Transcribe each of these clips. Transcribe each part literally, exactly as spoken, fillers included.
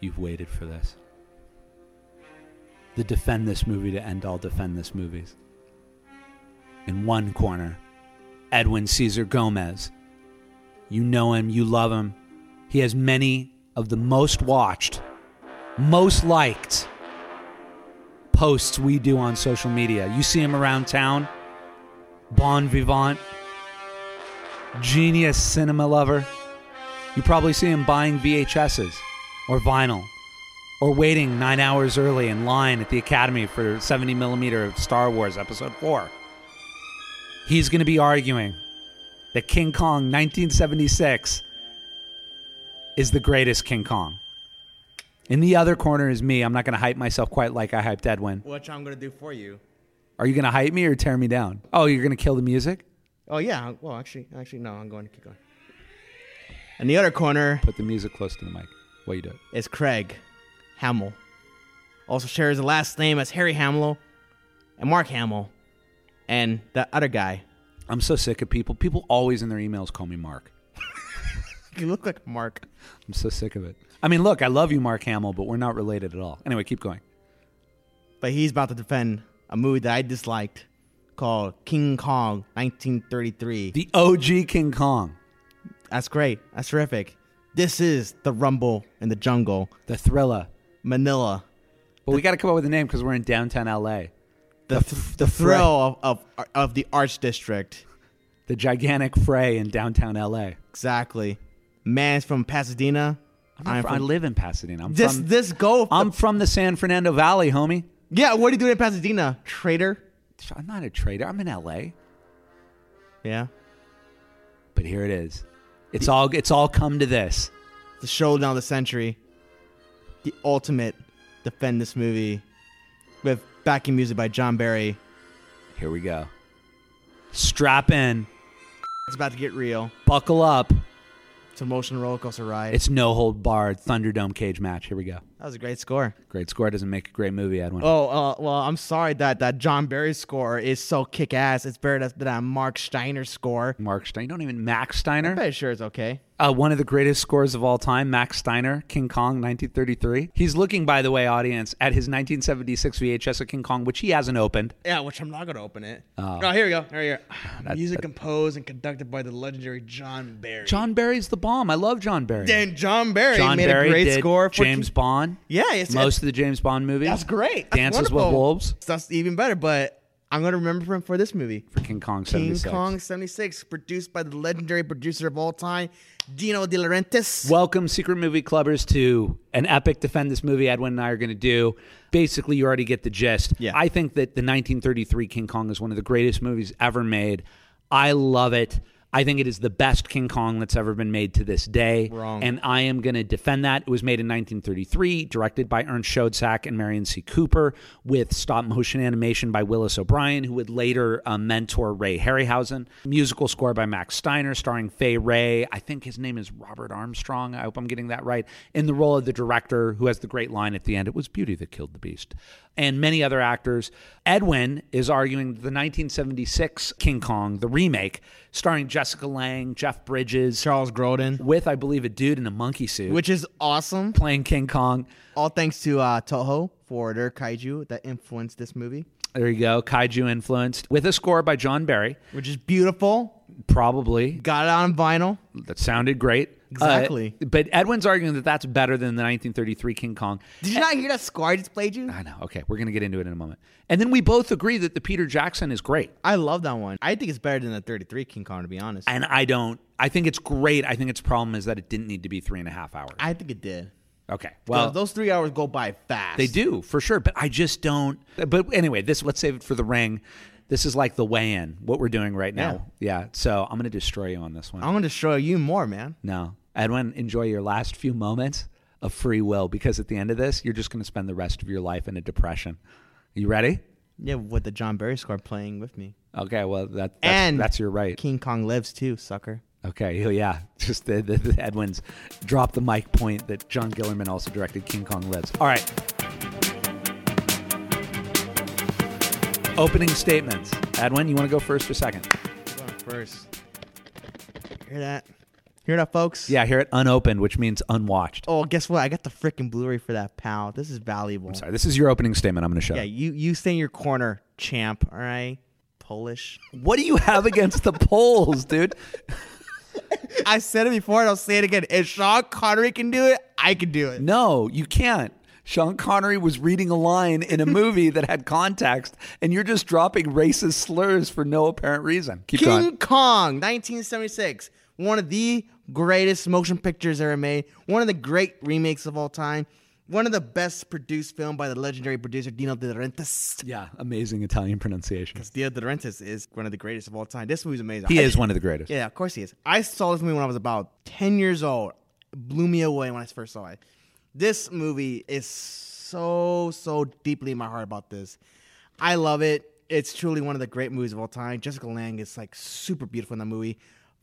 You've waited for this. The defend this movie to end all defend this movies. In one corner, Edwin Caesar Gomez. You know him, you love him. He has many of the most watched, most liked posts we do on social media. You see him around town, bon vivant, genius cinema lover. You probably see him buying V H S's or vinyl or waiting nine hours early in line at the Academy for seventy millimeter of Star Wars Episode four. He's going to be arguing that King Kong nineteen seventy-six is the greatest King Kong. In the other corner is me. I'm not going to hype myself quite like I hyped Edwin. Which I'm going to do for you. Are you going to hype me or tear me down? Oh, you're going to kill the music? Oh, yeah. Well, actually, actually, no, I'm going to keep going. In the other corner... Put the music close to the mic. What you do? It's Craig Hamill. Also shares the last name as Harry Hamill and Mark Hamill and the other guy. I'm so sick of people. People always in their emails call me Mark. You look like Mark. I'm so sick of it. I mean, look, I love you, Mark Hamill, but we're not related at all. Anyway, keep going. But he's about to defend a movie that I disliked called King Kong nineteen thirty-three. The O G King Kong. That's great. That's terrific. This is the rumble in the jungle. The thriller. Manila. Well, the, we got to come up with a name because we're in downtown L A. The the, th- the thrill of, of of the arts district. The gigantic fray in downtown L A. Exactly. Man's from Pasadena. I'm from, I live in Pasadena. I'm this, from, this go. I'm the, from the San Fernando Valley, homie. Yeah, what are you doing in Pasadena, traitor? I'm not a traitor. I'm in L A. Yeah. But here it is. It's the, all it's all come to this. The showdown of the century. The ultimate defend this movie with backing music by John Barry. Here we go. Strap in. It's about to get real. Buckle up. It's an emotional roller coaster ride. It's no hold barred. Thunderdome cage match. Here we go. That was a great score. Great score doesn't make a great movie, Edwin. Oh, uh, well, I'm sorry that that John Barry score is so kick ass. It's better than that Mark Steiner score. Mark Steiner. You don't even Max Steiner. I'm pretty sure it's okay. Uh, one of the greatest scores of all time, Max Steiner, King Kong, nineteen thirty-three. He's looking, by the way, audience, at his nineteen seventy-six V H S of King Kong, which he hasn't opened. Yeah, which I'm not going to open it. Oh. oh, here we go. Here we go. That, Music that, composed and conducted by the legendary John Barry. John Barry's the bomb. I love John Barry. Then John Barry John made Barry a great did score for James King- Bond. Yeah. It's, Most it's, of the James Bond movies. That's great. That's Dances wonderful. with Wolves. That's even better, but... I'm going to remember him for this movie. For King Kong seventy-six. King Kong seventy-six, produced by the legendary producer of all time, Dino De Laurentiis. Welcome, Secret Movie Clubbers, to an epic defend this movie Edwin and I are going to do. Basically, you already get the gist. Yeah. I think that the nineteen thirty-three King Kong is one of the greatest movies ever made. I love it. I think it is the best King Kong that's ever been made to this day. Wrong. And I am going to defend that. It was made in nineteen thirty-three, directed by Ernst Schoedsack and Marion C. Cooper, with stop-motion animation by Willis O'Brien, who would later uh, mentor Ray Harryhausen. Musical score by Max Steiner, starring Fay Wray. I think his name is Robert Armstrong. I hope I'm getting that right. In the role of the director, who has the great line at the end, "It was beauty that killed the beast." And many other actors. Edwin is arguing the nineteen seventy-six King Kong, the remake, starring Jessica Lange, Jeff Bridges, Charles Grodin, with, I believe, a dude in a monkey suit, which is awesome, playing King Kong. All thanks to uh, Toho for their kaiju that influenced this movie. There you go, kaiju influenced, with a score by John Barry, which is beautiful. Probably got it on vinyl. That sounded great. Exactly. Uh, but Edwin's arguing that that's better than the nineteen thirty-three King Kong. Did you and, not hear that score I just played you? I know. Okay. We're going to get into it in a moment. And then we both agree that the Peter Jackson is great. I love that one. I think it's better than the thirty-three King Kong, to be honest. And I don't. I think it's great. I think its problem is that it didn't need to be three and a half hours. I think it did. Okay. Well, those three hours go by fast. They do, for sure. But I just don't. But anyway, this let's save it for the ring. This is like the weigh-in, what we're doing right now. Yeah. yeah. So I'm going to destroy you on this one. I'm going to destroy you more, man. No. Edwin, enjoy your last few moments of free will, because at the end of this, you're just going to spend the rest of your life in a depression. You ready? Yeah, with the John Barry score playing with me. Okay, well, that, that's, and that's your right. King Kong lives too, sucker. Okay, yeah, just the, the, the Edwin's drop the mic point that John Gillerman also directed King Kong Lives. All right. Opening statements. Edwin, you want to go first or second? I'm going first. Hear that? Hear it up, folks? Yeah, I hear it unopened, which means unwatched. Oh, guess what? I got the freaking Blu-ray for that, pal. This is valuable. I'm sorry. This is your opening statement. I'm going to shut yeah, up. Yeah, you, you stay in your corner, champ, all right? Polish. What do you have against the Poles, dude? I said it before, and I'll say it again. If Sean Connery can do it, I can do it. No, you can't. Sean Connery was reading a line in a movie that had context, and you're just dropping racist slurs for no apparent reason. Keep King going. King Kong, nineteen seventy-six. One of the greatest motion pictures ever made. One of the great remakes of all time. One of the best produced film by the legendary producer Dino De Laurentiis. Yeah, amazing Italian pronunciation. Because Dino De Laurentiis is one of the greatest of all time. This movie's amazing. He I, is one of the greatest. Yeah, of course he is. I saw this movie when I was about ten years old. It blew me away when I first saw it. This movie is so, so deeply in my heart about this. I love it. It's truly one of the great movies of all time. Jessica Lange is like super beautiful in that movie.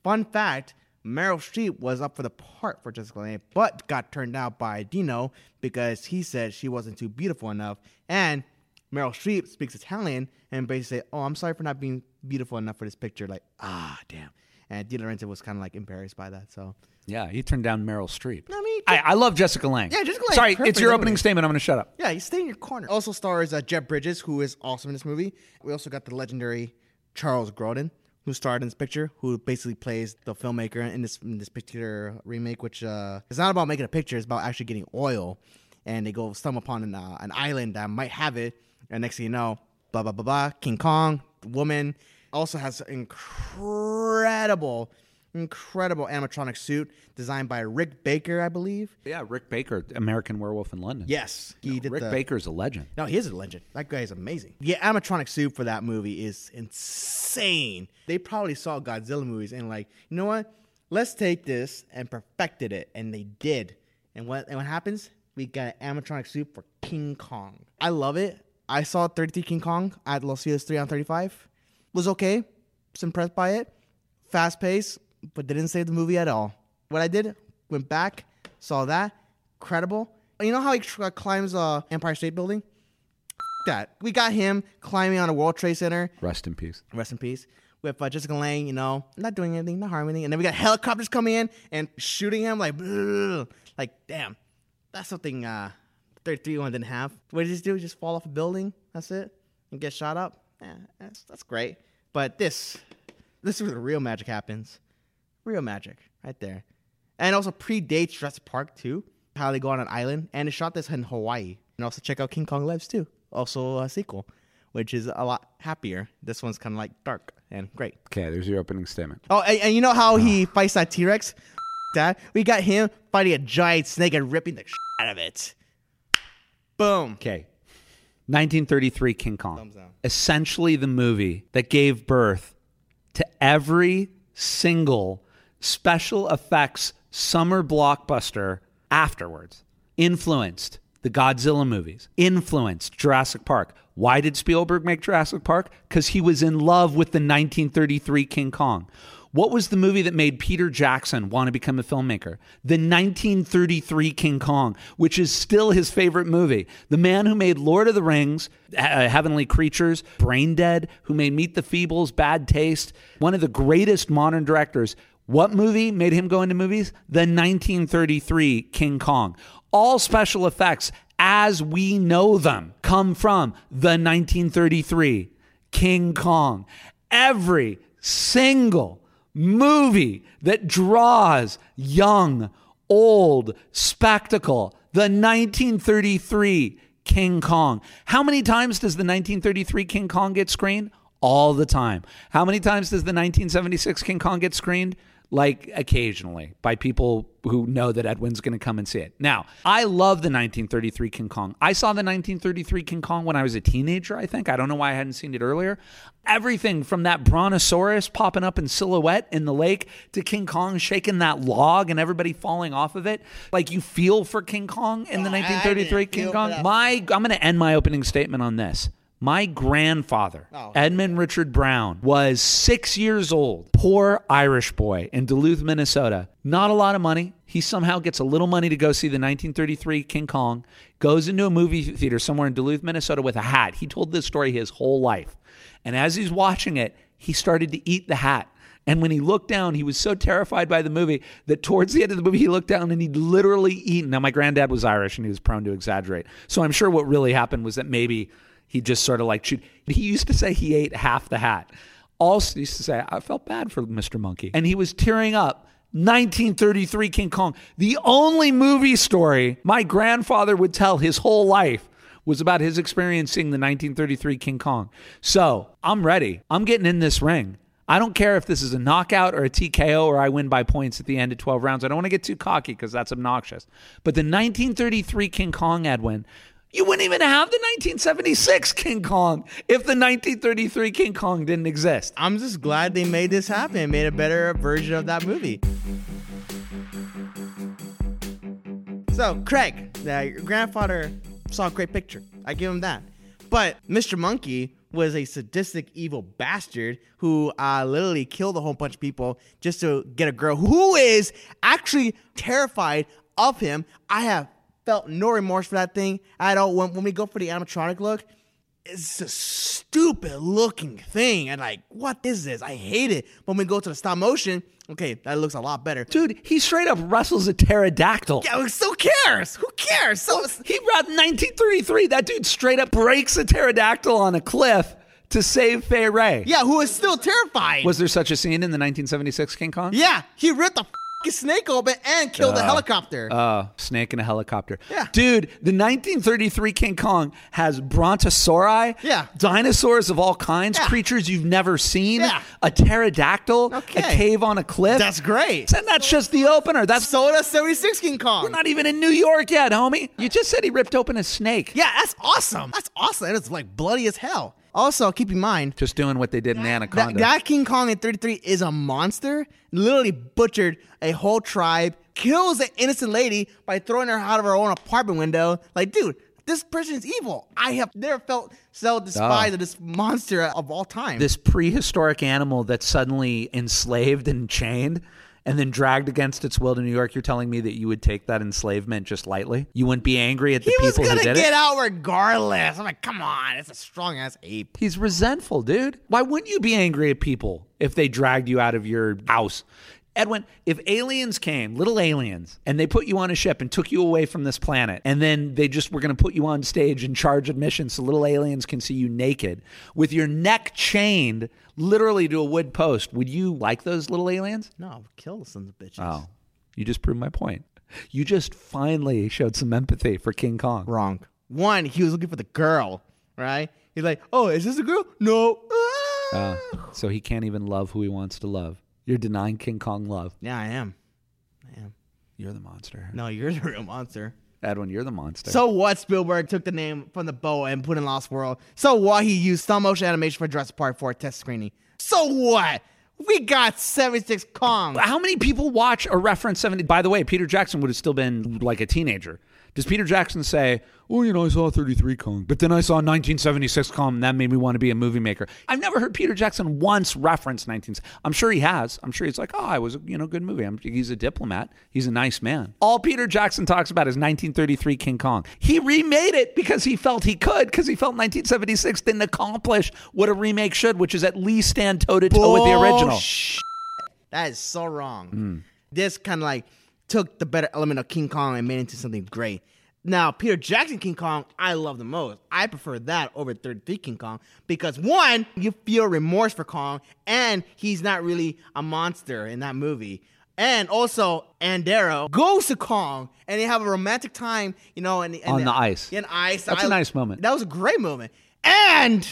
Fun fact, Meryl Streep was up for the part for Jessica Lange, but got turned out by Dino because he said she wasn't too beautiful enough. And Meryl Streep speaks Italian and basically said, oh, I'm sorry for not being beautiful enough for this picture. Like, ah, damn. And Dino De Laurentiis was kind of like embarrassed by that. So, yeah, he turned down Meryl Streep. No, I mean, I, I love Jessica Lange. Yeah, Jessica Lange. Sorry, perfect. It's your opening movie. Statement. I'm going to shut up. Yeah, you stay in your corner. Also stars uh, Jeff Bridges, who is awesome in this movie. We also got the legendary Charles Grodin, who starred in this picture, who basically plays the filmmaker in this in this particular remake, which uh, it's not about making a picture. It's about actually getting oil. And they go stumble upon an, uh, an island that might have it. And next thing you know, blah, blah, blah, blah, King Kong, the woman. Also has incredible, incredible animatronic suit designed by Rick Baker, I believe. Yeah, Rick Baker, American Werewolf in London. Yes. he no, did. Rick the, Baker's a legend. No, he is a legend. That guy is amazing. The animatronic suit for that movie is insane. They probably saw Godzilla movies and like, you know what? Let's take this and perfected it. And they did. And what, and what happens? We got an animatronic suit for King Kong. I love it. I saw thirty-three King Kong at Los Feliz three on thirty-five. Was okay. Was impressed by it. Fast paced, but didn't save the movie at all. What I did, went back, saw that. Incredible. You know how he tr- climbs uh, Empire State Building? That. We got him climbing on a World Trade Center. Rest in peace. Rest in peace. With uh, Jessica Lange, you know, not doing anything, not harming anything. And then we got helicopters coming in and shooting him like, bleh, like, damn. That's something uh, thirty-three one didn't have. What did he do? Just fall off a building? That's it? And get shot up? Yeah, that's, that's great. But this, this is where the real magic happens. Real magic right there. And also predates Jurassic Park, too. How they go on an island. And they shot this in Hawaii. And also check out King Kong Lives, too. Also a sequel, which is a lot happier. This one's kind of like dark and great. Okay, there's your opening statement. Oh, and, and you know how he fights that T-Rex? That we got him fighting a giant snake and ripping the shit out of it. Boom. Okay. nineteen thirty-three King Kong, essentially the movie that gave birth to every single special effects summer blockbuster afterwards, influenced the Godzilla movies, influenced Jurassic Park. Why did Spielberg make Jurassic Park? Because he was in love with the nineteen thirty-three King Kong. What was the movie that made Peter Jackson want to become a filmmaker? The nineteen thirty-three King Kong, which is still his favorite movie. The man who made Lord of the Rings, uh, Heavenly Creatures, Brain Dead, who made Meet the Feebles, Bad Taste, one of the greatest modern directors. What movie made him go into movies? The nineteen thirty-three King Kong. All special effects, as we know them, come from the nineteen thirty-three King Kong. Every single movie that draws young, old, spectacle, the nineteen thirty-three King Kong. How many times does the nineteen thirty-three King Kong get screened? All the time. How many times does the nineteen seventy-six King Kong get screened? Like occasionally by people who know that Edwin's going to come and see it. Now, I love the nineteen thirty-three King Kong. I saw the nineteen thirty-three King Kong when I was a teenager, I think. I don't know why I hadn't seen it earlier. Everything from that brontosaurus popping up in silhouette in the lake to King Kong shaking that log and everybody falling off of it. Like you feel for King Kong in the oh, nineteen thirty-three King Kong. My, I'm going to end my opening statement on this. My grandfather, oh, Edmund Richard Brown, was six years old, poor Irish boy in Duluth, Minnesota. Not a lot of money. He somehow gets a little money to go see the nineteen thirty-three King Kong, goes into a movie theater somewhere in Duluth, Minnesota with a hat. He told this story his whole life. And as he's watching it, he started to eat the hat. And when he looked down, he was so terrified by the movie that towards the end of the movie, he looked down and he'd literally eaten. Now, my granddad was Irish and he was prone to exaggerate. So I'm sure what really happened was that maybe he just sort of like chewed. He used to say he ate half the hat. Also used to say, I felt bad for Mister Monkey. And he was tearing up. nineteen thirty-three King Kong. The only movie story my grandfather would tell his whole life was about his experience seeing the nineteen thirty-three King Kong. So I'm ready. I'm getting in this ring. I don't care if this is a knockout or a T K O or I win by points at the end of twelve rounds. I don't want to get too cocky because that's obnoxious. But the nineteen thirty-three King Kong, Edwin, you wouldn't even have the nineteen seventy-six King Kong if the nineteen thirty-three King Kong didn't exist. I'm just glad they made this happen. They made a better version of that movie. So, Craig, the, your grandfather saw a great picture. I give him that. But Mister Monkey was a sadistic, evil bastard who uh, literally killed a whole bunch of people just to get a girl who is actually terrified of him. I have felt no remorse for that thing at all. When, when we go for the animatronic look, it's a stupid looking thing. And like, what is this? I hate it. When we go to the stop motion, okay, that looks a lot better. Dude, he straight up wrestles a pterodactyl. Yeah, so cares? Who cares? So well, he brought nineteen thirty-three. That dude straight up breaks a pterodactyl on a cliff to save Fay Wray. Yeah, who is still terrified. Was there such a scene in the nineteen seventy-six King Kong? Yeah, he ripped the snake open and killed uh, a helicopter. Uh, snake and a helicopter. Yeah. Dude, the nineteen thirty-three King Kong has brontosauri, yeah. dinosaurs of all kinds, yeah. creatures you've never seen, yeah. a pterodactyl, okay. a cave on a cliff. That's great. And that's just the opener. That's so does seventy-six King Kong. We're not even in New York yet, homie. You just said he ripped open a snake. Yeah, that's awesome. That's awesome. It's like bloody as hell. Also, keep in mind, just doing what they did that, in Anaconda. That, that King Kong in thirty-three is a monster. Literally butchered a whole tribe. Kills an innocent lady by throwing her out of her own apartment window. Like, dude, this person is evil. I have never felt so despised oh. of this monster of all time. This prehistoric animal that's suddenly enslaved and chained and then dragged against its will to New York, you're telling me that you would take that enslavement just lightly? You wouldn't be angry at the he people who did it? He was going to get out regardless. I'm like, come on, it's a strong-ass ape. He's resentful, dude. Why wouldn't you be angry at people if they dragged you out of your house? Edwin, if aliens came, little aliens, and they put you on a ship and took you away from this planet, and then they just were going to put you on stage and charge admission so little aliens can see you naked, with your neck chained literally to a wood post, would you like those little aliens? No, I would kill those sons of bitches. Oh, you just proved my point. You just finally showed some empathy for King Kong. Wrong. One, he was looking for the girl, right? He's like, oh, is this a girl? No. Ah. Uh, so he can't even love who he wants to love. You're denying King Kong love. Yeah, I am. I am. You're the monster. No, you're the real monster. Edwin, you're the monster. So what Spielberg took the name from the boa and put in Lost World? So what he used stop motion animation for Jurassic Park for a test screening? So what? We got seventy-six Kong. How many people watch a reference seventy? By the way, Peter Jackson would have still been like a teenager. Does Peter Jackson say, oh, you know, I saw thirty-three Kong, but then I saw nineteen seventy-six Kong, and that made me want to be a movie maker? I've never heard Peter Jackson once reference nineteen seventy-six. I'm sure he has. I'm sure he's like, oh, I was, you know, good movie. I'm, he's a diplomat. He's a nice man. All Peter Jackson talks about is nineteen thirty-three King Kong. He remade it because he felt he could, because he felt nineteen seventy-six didn't accomplish what a remake should, which is at least stand toe-to-toe with the original. Sh- that is so wrong. Mm. This kind of like took the better element of King Kong and made it into something great. Now, Peter Jackson King Kong, I love the most. I prefer that over thirty-three King Kong because, one, you feel remorse for Kong, and he's not really a monster in that movie. And also, Ann Darrow goes to Kong, and they have a romantic time, you know. And, and on the, the ice. In ice. That's I, a nice moment. That was a great moment. And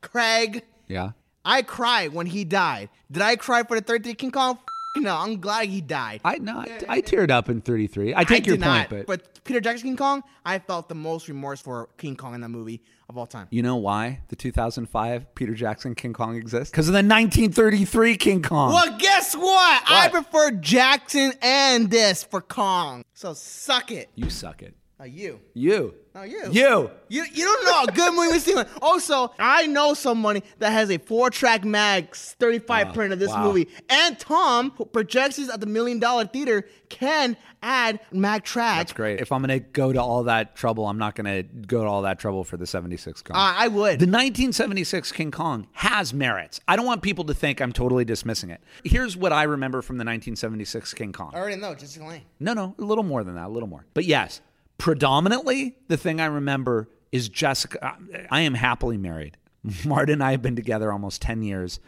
Craig. Yeah? I cried when he died. Did I cry for the thirty-three King Kong? No, I'm glad he died. I no, I, I teared up in thirty-three. I take I your point, not, but but Peter Jackson King Kong, I felt the most remorse for King Kong in that movie of all time. You know why the two thousand five Peter Jackson King Kong exists? Because of the nineteen thirty-three King Kong. Well, guess what? what? I prefer Jackson and this for Kong. So suck it. You suck it. Uh, you. You. Oh, you. You. You You don't know a good movie we've seen. Also, I know somebody that has a four-track mag thirty-five oh, print of this wow. movie. And Tom, who projects this at the Million Dollar Theater, can add mag track. That's great. If I'm going to go to all that trouble, I'm not going to go to all that trouble for the seventy-six Kong. Uh, I would. The nineteen seventy-six King Kong has merits. I don't want people to think I'm totally dismissing it. Here's what I remember from the nineteen seventy-six King Kong. I already know. Jessica Lange. No, no. A little more than that. A little more. But yes. Predominantly, the thing I remember is Jessica. I am happily married. Marta and I have been together almost ten years.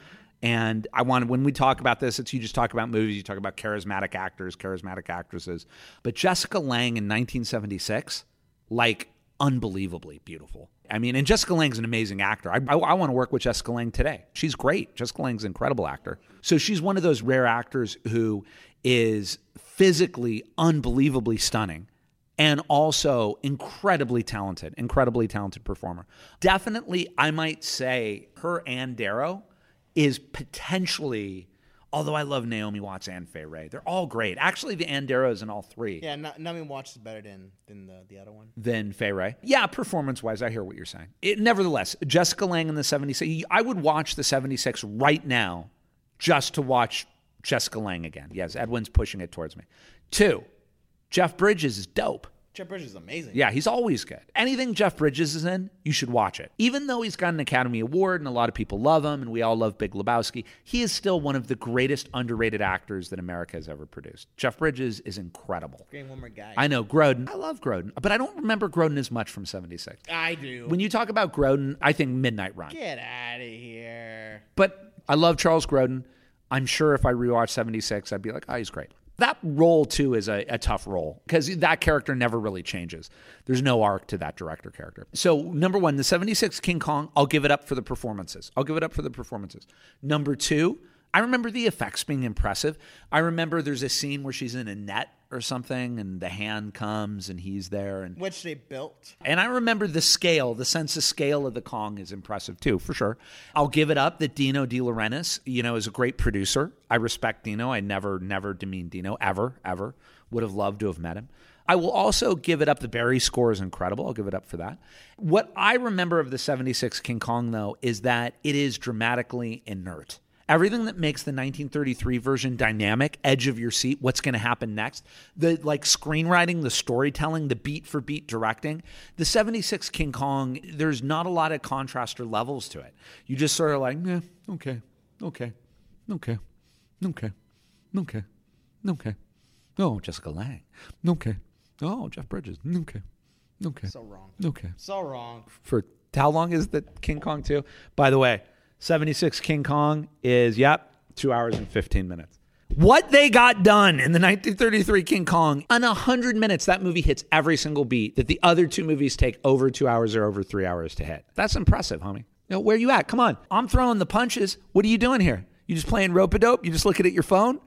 And I wanted, when we talk about this, it's you just talk about movies, you talk about charismatic actors, charismatic actresses. But Jessica Lange in nineteen seventy-six, like unbelievably beautiful. I mean, and Jessica Lange's an amazing actor. I, I, I want to work with Jessica Lange today. She's great. Jessica Lange's an incredible actor. So she's one of those rare actors who is physically unbelievably stunning. And also incredibly talented, incredibly talented performer. Definitely, I might say her Ann Darrow is potentially, although I love Naomi Watts and Fay Wray. They're all great. Actually, the Ann Darrow is in all three. Yeah, Na- Naomi Watts is better than, than the, the other one. Than Fay Wray. Yeah, performance-wise, I hear what you're saying. It, nevertheless, Jessica Lange in the seventy-six, I would watch the seventy-six right now just to watch Jessica Lange again. Yes, Edwin's pushing it towards me. Two. Jeff Bridges is dope. Jeff Bridges is amazing. Yeah, he's always good. Anything Jeff Bridges is in, you should watch it. Even though he's got an Academy Award and a lot of people love him and we all love Big Lebowski, he is still one of the greatest underrated actors that America has ever produced. Jeff Bridges is incredible. Great one more guy. I know, Grodin. I love Grodin, but I don't remember Grodin as much from seventy-six. I do. When you talk about Grodin, I think Midnight Run. Get out of here. But I love Charles Grodin. I'm sure if I rewatched seventy-six, I'd be like, oh, he's great. That role, too, is a, a tough role because that character never really changes. There's no arc to that director character. So, number one, the seventy-six King Kong, I'll give it up for the performances. I'll give it up for the performances. Number two, I remember the effects being impressive. I remember there's a scene where she's in a net or something and the hand comes and he's there. And, which they built. And I remember the scale, the sense of scale of the Kong is impressive, too, for sure. I'll give it up that Dino De Laurentiis, you know, is a great producer. I respect Dino. I never, never demean Dino, ever, ever. Would have loved to have met him. I will also give it up. The Barry score is incredible. I'll give it up for that. What I remember of the seventy-six King Kong, though, is that it is dramatically inert. Everything that makes the nineteen thirty-three version dynamic, edge of your seat, what's going to happen next, the like screenwriting, the storytelling, the beat for beat directing, the seventy-six King Kong, there's not a lot of contrast or levels to it. You just sort of like, yeah, okay, okay, okay. Okay, okay, okay. Oh, Jessica Lange. Okay. Oh, Jeff Bridges. Okay, okay. So wrong. Okay. So wrong. For how long is the King Kong two? By the way, seventy-six King Kong is, yep, two hours and fifteen minutes. What they got done in the nineteen thirty-three King Kong, in one hundred minutes, that movie hits every single beat that the other two movies take over two hours or over three hours to hit. That's impressive, homie. You know, where you at? Come on. I'm throwing the punches. What are you doing here? You just playing rope-a-dope? You just looking at your phone?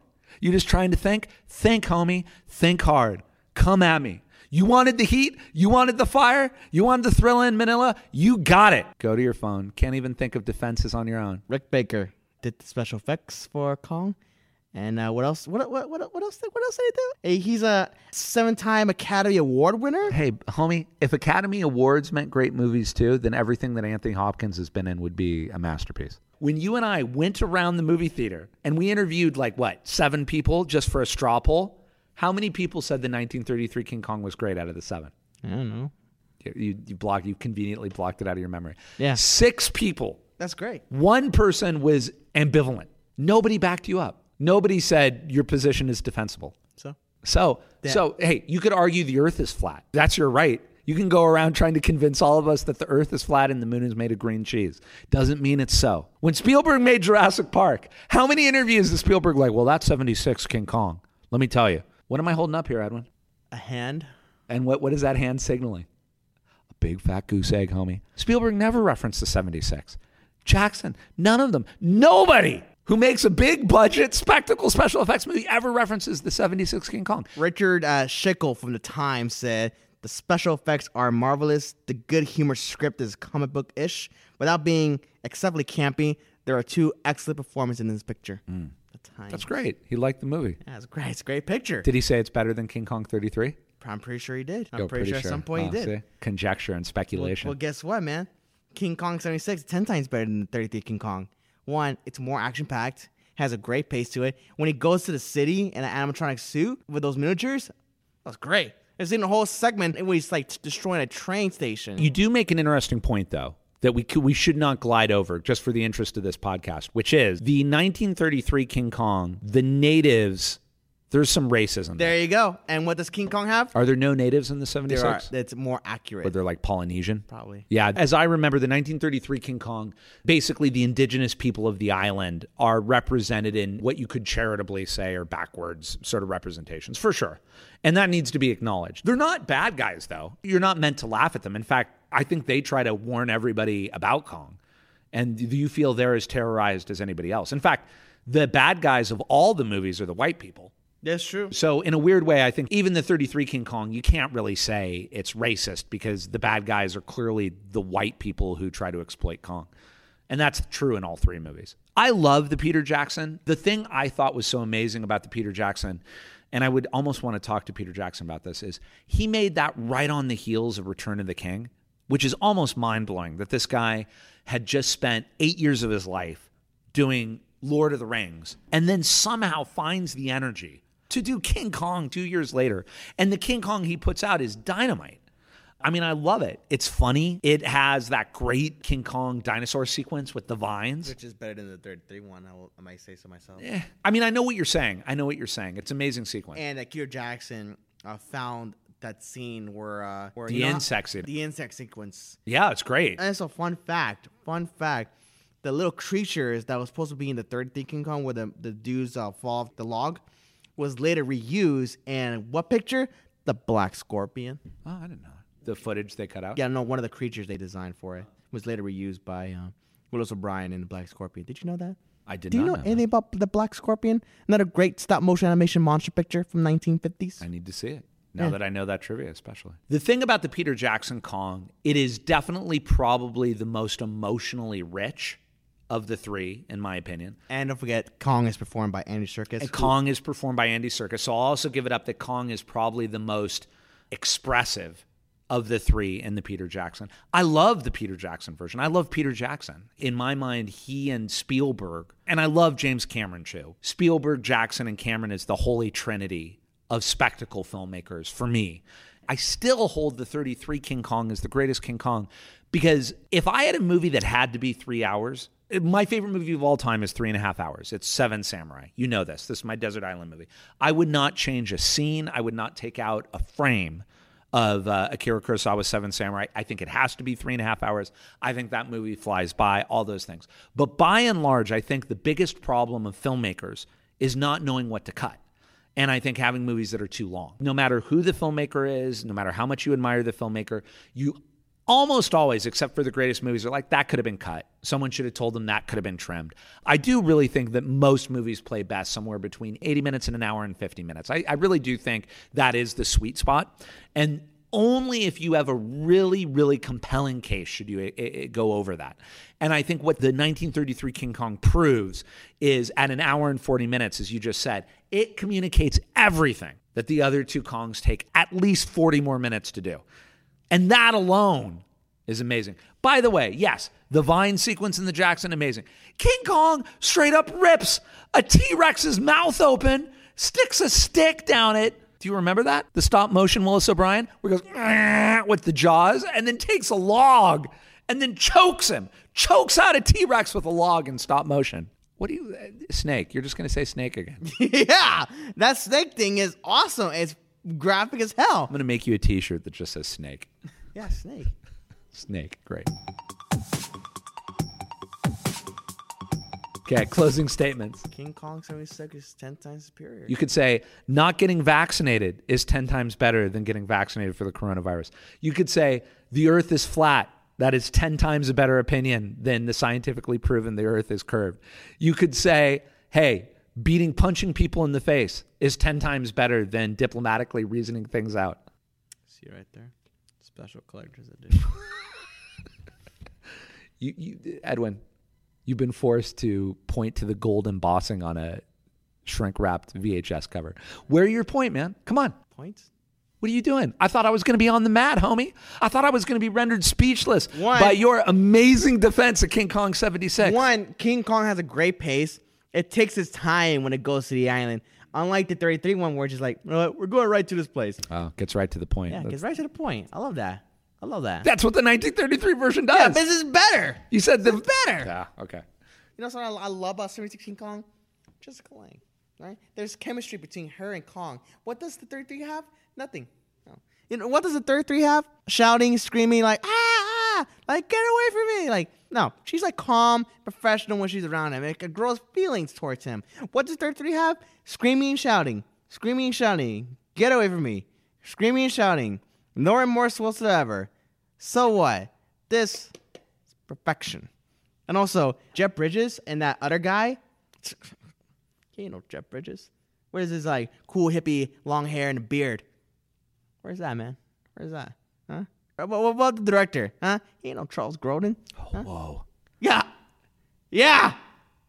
You just trying to think? Think, homie. Think hard. Come at me. You wanted the heat? You wanted the fire? You wanted the thrill in Manila? You got it. Go to your phone. Can't even think of defenses on your own. Rick Baker did the special effects for Kong. And uh, what else? What what what what else? What else did he do? He's a seven-time Academy Award winner. Hey, homie, if Academy Awards meant great movies too, then everything that Anthony Hopkins has been in would be a masterpiece. When you and I went around the movie theater and we interviewed like, what, seven people just for a straw poll, how many people said the nineteen thirty-three King Kong was great out of the seven? I don't know. You, you, blocked, you conveniently blocked it out of your memory. Yeah. Six people. That's great. One person was ambivalent. Nobody backed you up. Nobody said your position is defensible. So? So, yeah. so hey, you could argue the earth is flat. That's your right. You can go around trying to convince all of us that the earth is flat and the moon is made of green cheese. Doesn't mean it's so. When Spielberg made Jurassic Park, how many interviews is Spielberg like, well, that's seventy-six King Kong. Let me tell you. What am I holding up here, Edwin? A hand. And what, what is that hand signaling? A big fat goose egg, homie. Spielberg never referenced the seventy-six. Jackson, none of them. Nobody who makes a big budget spectacle special effects movie ever references the seventy-six King Kong. Richard uh, Schickel from The Times said, the special effects are marvelous. The good humor script is comic book-ish. Without being excessively campy, there are two excellent performances in this picture. Mm. The Times. That's great. He liked the movie. Yeah, that's great. It's a great picture. Did he say it's better than King Kong thirty-three? I'm pretty sure he did. I'm Yo, pretty, pretty sure, sure at some point oh, he did. See? Conjecture and speculation. Well, well, guess what, man? King Kong seventy-six is ten times better than the thirty-three King Kong. One, it's more action-packed, has a great pace to it. When he goes to the city in an animatronic suit with those miniatures, that's great. There's in a whole segment where he's like destroying a train station. You do make an interesting point, though, that we could, we should not glide over just for the interest of this podcast, which is the nineteen thirty-three King Kong, the natives, there's some racism. There, there you go. And what does King Kong have? Are there no natives in the seventy-six? There are. That's more accurate. But they're like Polynesian? Probably. Yeah. As I remember, the nineteen thirty-three King Kong, basically the indigenous people of the island are represented in what you could charitably say are backwards sort of representations, for sure. And that needs to be acknowledged. They're not bad guys, though. You're not meant to laugh at them. In fact, I think they try to warn everybody about Kong. And you feel they're as terrorized as anybody else. In fact, the bad guys of all the movies are the white people. That's true. So in a weird way, I think even the thirty-three King Kong, you can't really say it's racist because the bad guys are clearly the white people who try to exploit Kong. And that's true in all three movies. I love the Peter Jackson. The thing I thought was so amazing about the Peter Jackson, and I would almost want to talk to Peter Jackson about this, is he made that right on the heels of Return of the King, which is almost mind-blowing that this guy had just spent eight years of his life doing Lord of the Rings and then somehow finds the energy to do King Kong two years later. And the King Kong he puts out is dynamite. I mean, I love it. It's funny. It has that great King Kong dinosaur sequence with the vines. Which is better than the thirty-three one, I, will, I might say so myself. Eh. I mean, I know what you're saying. I know what you're saying. It's an amazing sequence. And that Peter Jackson uh, found that scene where... Uh, where the insect sequence. The insect sequence. Yeah, it's great. And it's a fun fact. Fun fact. The little creatures that was supposed to be in the thirty-three King Kong where the, the dudes uh, fall off the log... was later reused, and what picture? The black scorpion. Oh, I didn't know. The footage they cut out? Yeah, no, one of the creatures they designed for it was later reused by um, Willis O'Brien in the black scorpion. Did you know that? I did Do not know Do you know anything that. about the black scorpion? Another great stop-motion animation monster picture from nineteen fifties. I need to see it, now yeah. that I know that trivia especially. The thing about the Peter Jackson Kong, it is definitely probably the most emotionally rich of the three, in my opinion. And don't forget, Kong is performed by Andy Serkis. And Kong is performed by Andy Serkis. So I'll also give it up that Kong is probably the most expressive of the three in the Peter Jackson. I love the Peter Jackson version. I love Peter Jackson. In my mind, he and Spielberg, and I love James Cameron too. Spielberg, Jackson, and Cameron is the holy trinity of spectacle filmmakers for me. I still hold the thirty-three King Kong as the greatest King Kong because if I had a movie that had to be three hours... My favorite movie of all time is three and a half hours. It's Seven Samurai. You know this. This is my desert island movie. I would not change a scene. I would not take out a frame of uh, Akira Kurosawa's Seven Samurai. I think it has to be three and a half hours. I think that movie flies by, all those things. But by and large, I think the biggest problem of filmmakers is not knowing what to cut. And I think having movies that are too long. No matter who the filmmaker is, no matter how much you admire the filmmaker, you almost always, except for the greatest movies, are like, that could have been cut. Someone should have told them that could have been trimmed. I do really think that most movies play best somewhere between eighty minutes and an hour and fifty minutes. I, I really do think that is the sweet spot. And only if you have a really, really compelling case should you it, it, go over that. And I think what the nineteen thirty-three King Kong proves is at an hour and forty minutes, as you just said, it communicates everything that the other two Kongs take at least forty more minutes to do. And that alone is amazing. By the way, yes, the vine sequence in the Jackson, amazing. King Kong straight up rips a T-Rex's mouth open, sticks a stick down it. Do you remember that? The stop motion Willis O'Brien, where he goes with the jaws and then takes a log and then chokes him. Chokes out a T-Rex with a log in stop motion. What do you, snake, you're just going to say snake again. Yeah, that snake thing is awesome. It's graphic as hell. I'm going to make you a t-shirt that just says snake. Yeah, snake. Snake, great. Okay, closing statements. King Kong seventy-six is ten times superior. You could say not getting vaccinated is ten times better than getting vaccinated for the coronavirus. You could say the earth is flat. That is ten times a better opinion than the scientifically proven the earth is curved. You could say, hey, beating, punching people in the face is ten times better than diplomatically reasoning things out. See right there? Special collector's edition. you, you, Edwin, you've been forced to point to the gold embossing on a shrink-wrapped V H S cover. Where are your point, man? Come on. Points? What are you doing? I thought I was going to be on the mat, homie. I thought I was going to be rendered speechless one, by your amazing defense of King Kong seventy-six. One, King Kong has a great pace. It takes its time when it goes to the island. Unlike the thirty-three one where it's just like, we're going right to this place. Oh, gets right to the point. Yeah, That's- gets right to the point. I love that. I love that. That's what the nineteen thirty-three version does. Yeah, this is better. You said this the is better. Yeah, okay. You know something I love about seventy-six King Kong? Jessica Lange, right? There's chemistry between her and Kong. What does the thirty-three have? Nothing. No. You know, what does the thirty-three have? Shouting, screaming, like, ah, ah, like, get away from me. Like, no, she's like calm, professional when she's around him. It grows feelings towards him. What does thirty-three have? Screaming and shouting. Screaming and shouting. Get away from me. Screaming and shouting. No remorse whatsoever. So what? This is perfection. And also, Jeff Bridges and that other guy. You know Jeff Bridges. What is his, like, cool hippie, long hair and a beard? Where's that, man? Where's that? Huh? What about the director? Huh? He ain't no Charles Grodin. Huh? Oh, whoa. Yeah. Yeah.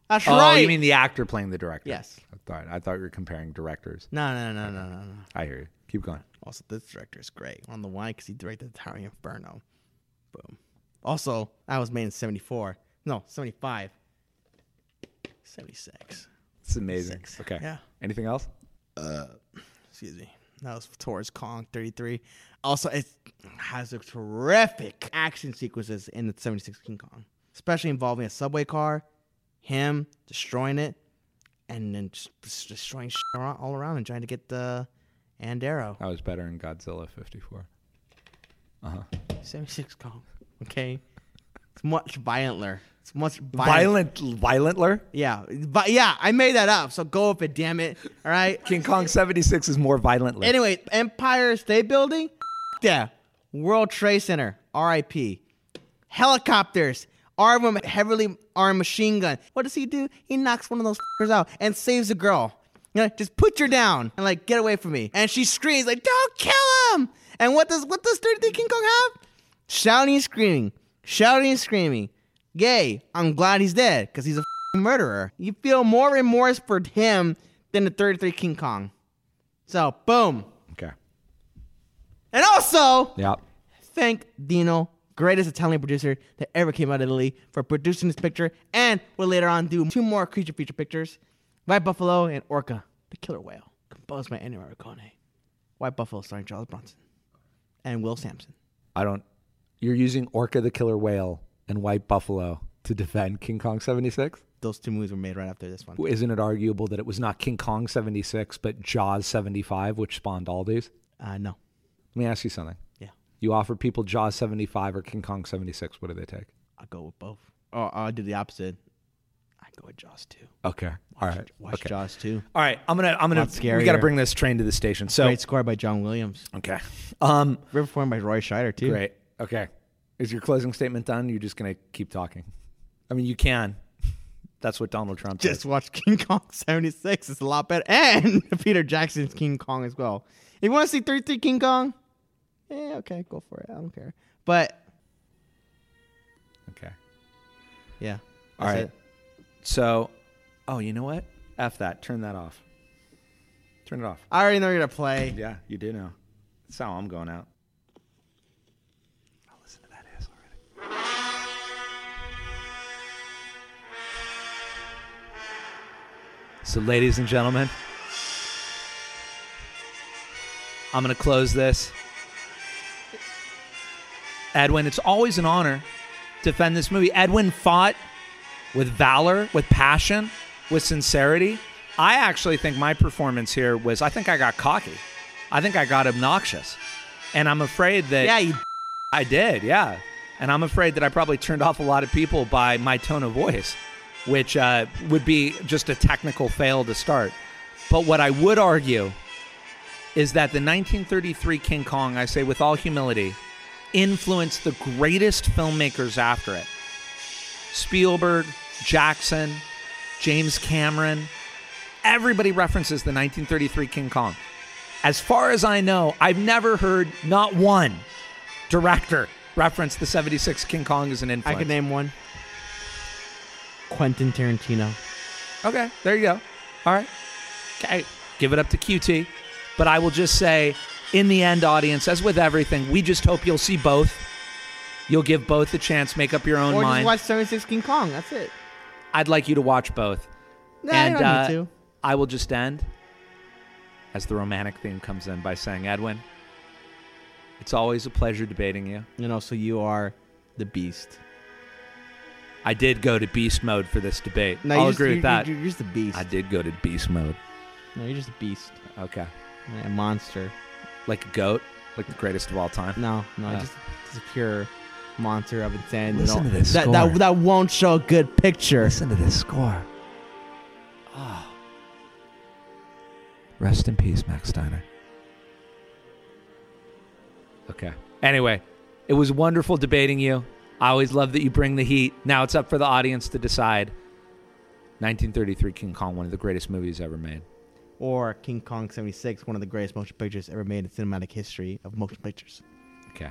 That's oh, right. Oh, you mean the actor playing the director? Yes. I thought I thought you were comparing directors. No, no, no, no, no, no. I hear you. Keep going. Also, this director is great. I don't know why, because he directed The Tower Inferno. Boom. Also, I was made in seventy-four. No, seventy-five. seventy-six. It's amazing. seventy-six. Okay. Yeah. Anything else? Uh, excuse me. That was towards Kong thirty-three. Also, it has a terrific action sequences in the seventy-six King Kong, especially involving a subway car, him destroying it, and then just destroying shit all around and trying to get the Ann Darrow. I was better in Godzilla fifty-four. Uh-huh. seventy-six Kong. Okay. It's much violentler. It's much violent. Violent, violentler? Yeah. But yeah, I made that up. So go with it, damn it. All right. King Kong seventy-six is more violently. Anyway, Empire State Building? Yeah. World Trade Center. R I P. Helicopters. Armed with a heavily armed machine gun. What does he do? He knocks one of those f***ers out and saves a girl. You know, just put her down and, like, get away from me. And she screams, like, don't kill him. And what does what does thirty-three King Kong have? Shouting and screaming. Shouting and screaming. Yay, I'm glad he's dead because he's a f***ing murderer. You feel more remorse for him than the thirty-three King Kong. So, boom. Okay. And also, yep. Thank Dino, greatest Italian producer that ever came out of Italy, for producing this picture, and we'll later on do two more creature feature pictures, White Buffalo and Orca, the killer whale, composed by Ennio Morricone. White Buffalo starring Charles Bronson and Will Sampson. I don't... You're using Orca, the killer whale, and White Buffalo to defend King Kong seventy-six? Those two movies were made right after this one. Isn't it arguable that it was not King Kong seventy-six, but Jaws seventy-five, which spawned all these? Uh, no. Let me ask you something. Yeah. You offer people Jaws seventy-five or King Kong seventy-six. What do they take? I'll go with both. Or I'll do the opposite. I'd go with Jaws two. Okay. All right. Watch okay. Jaws two. All right. I'm going to, I'm going to, we got to bring this train to the station. So great score by John Williams. Okay. Um, Riverform by Roy Scheider, too. Great. Okay. Is your closing statement done? You're just going to keep talking. I mean, you can. That's what Donald Trump just says. Watch King Kong seventy-six. It's a lot better. And Peter Jackson's King Kong as well. If you want to see thirty-three King Kong, yeah, okay, go for it. I don't care. But. Okay. Yeah. All right. It. So, oh, you know what? F that. Turn that off. Turn it off. I already know you're going to play. Yeah, you do know. That's how I'm going out. So, ladies and gentlemen, I'm going to close this. Edwin, it's always an honor to defend this movie. Edwin fought with valor, with passion, with sincerity. I actually think my performance here was, I think I got cocky. I think I got obnoxious. And I'm afraid that... Yeah, you... I did, yeah. And I'm afraid that I probably turned off a lot of people by my tone of voice, which uh, would be just a technical fail to start. But what I would argue is that the nineteen thirty-three King Kong, I say with all humility, influenced the greatest filmmakers after it. Spielberg, Jackson, James Cameron, everybody references the nineteen thirty-three King Kong. As far as I know, I've never heard not one director reference the seventy-six King Kong as an influence. I could name one. Quentin Tarantino. Okay, there you go. All right. Okay, give it up to Q T. But I will just say in the end, audience, as with everything, we just hope you'll see both. You'll give both a chance. Make up your own or mind. Or just watch seventy-six King Kong. That's it. I'd like you to watch both. Nah, and, I don't uh, need to. I will just end, as the romantic theme comes in, by saying, Edwin, it's always a pleasure debating you. And also, you are the beast. I did go to beast mode for this debate. No, I'll just, agree with you're, that. You're just a beast. I did go to beast mode. No, you're just a beast. Okay. A monster. Like a goat? Like the greatest of all time? No, no, uh, just, just a pure monster of its end. Listen to this that, score. That, that won't show a good picture. Listen to this score. Oh. Rest in peace, Max Steiner. Okay. Anyway, it was wonderful debating you. I always love that you bring the heat. Now it's up for the audience to decide. nineteen thirty-three King Kong, one of the greatest movies ever made. Or King Kong seventy-six, one of the greatest motion pictures ever made in cinematic history of motion pictures. Okay.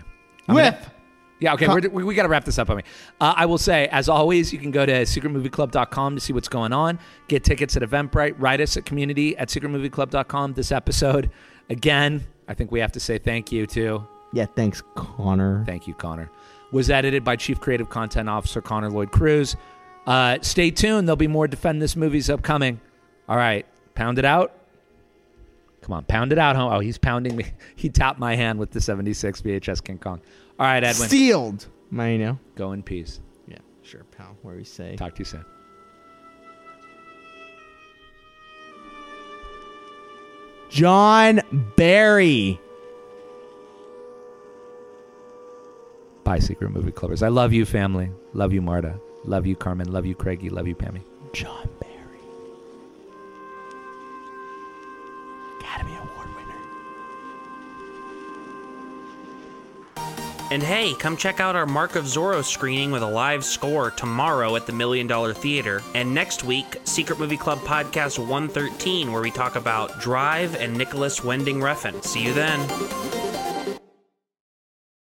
I'm With. Gonna, yeah, okay. Con- we're, we we got to wrap this up, I mean. Uh, I will say, as always, you can go to secret movie club dot com to see what's going on. Get tickets at Eventbrite. Write us at community at secret movie club dot com. This episode, again, I think we have to say thank you to... Yeah, thanks, Connor. Thank you, Connor. Was edited by Chief Creative Content Officer Connor Lloyd Cruz. Uh, stay tuned. There'll be more Defend This Movies upcoming. All right. Pound it out. Come on. Pound it out. Oh, he's pounding me. He tapped my hand with the seventy-six V H S King Kong. All right, Edwin. Sealed. Marino. Go in peace. Yeah, sure, pal. Where we say. Talk to you soon. John Barry. Bye, Secret Movie Clubbers. I love you, family. Love you, Marta. Love you, Carmen. Love you, Craigie. Love you, Pammy. John Barry. Academy Award winner. And hey, come check out our Mark of Zorro screening with a live score tomorrow at the Million Dollar Theater. And next week, Secret Movie Club Podcast one thirteen, where we talk about Drive and Nicholas Winding Refn. See you then.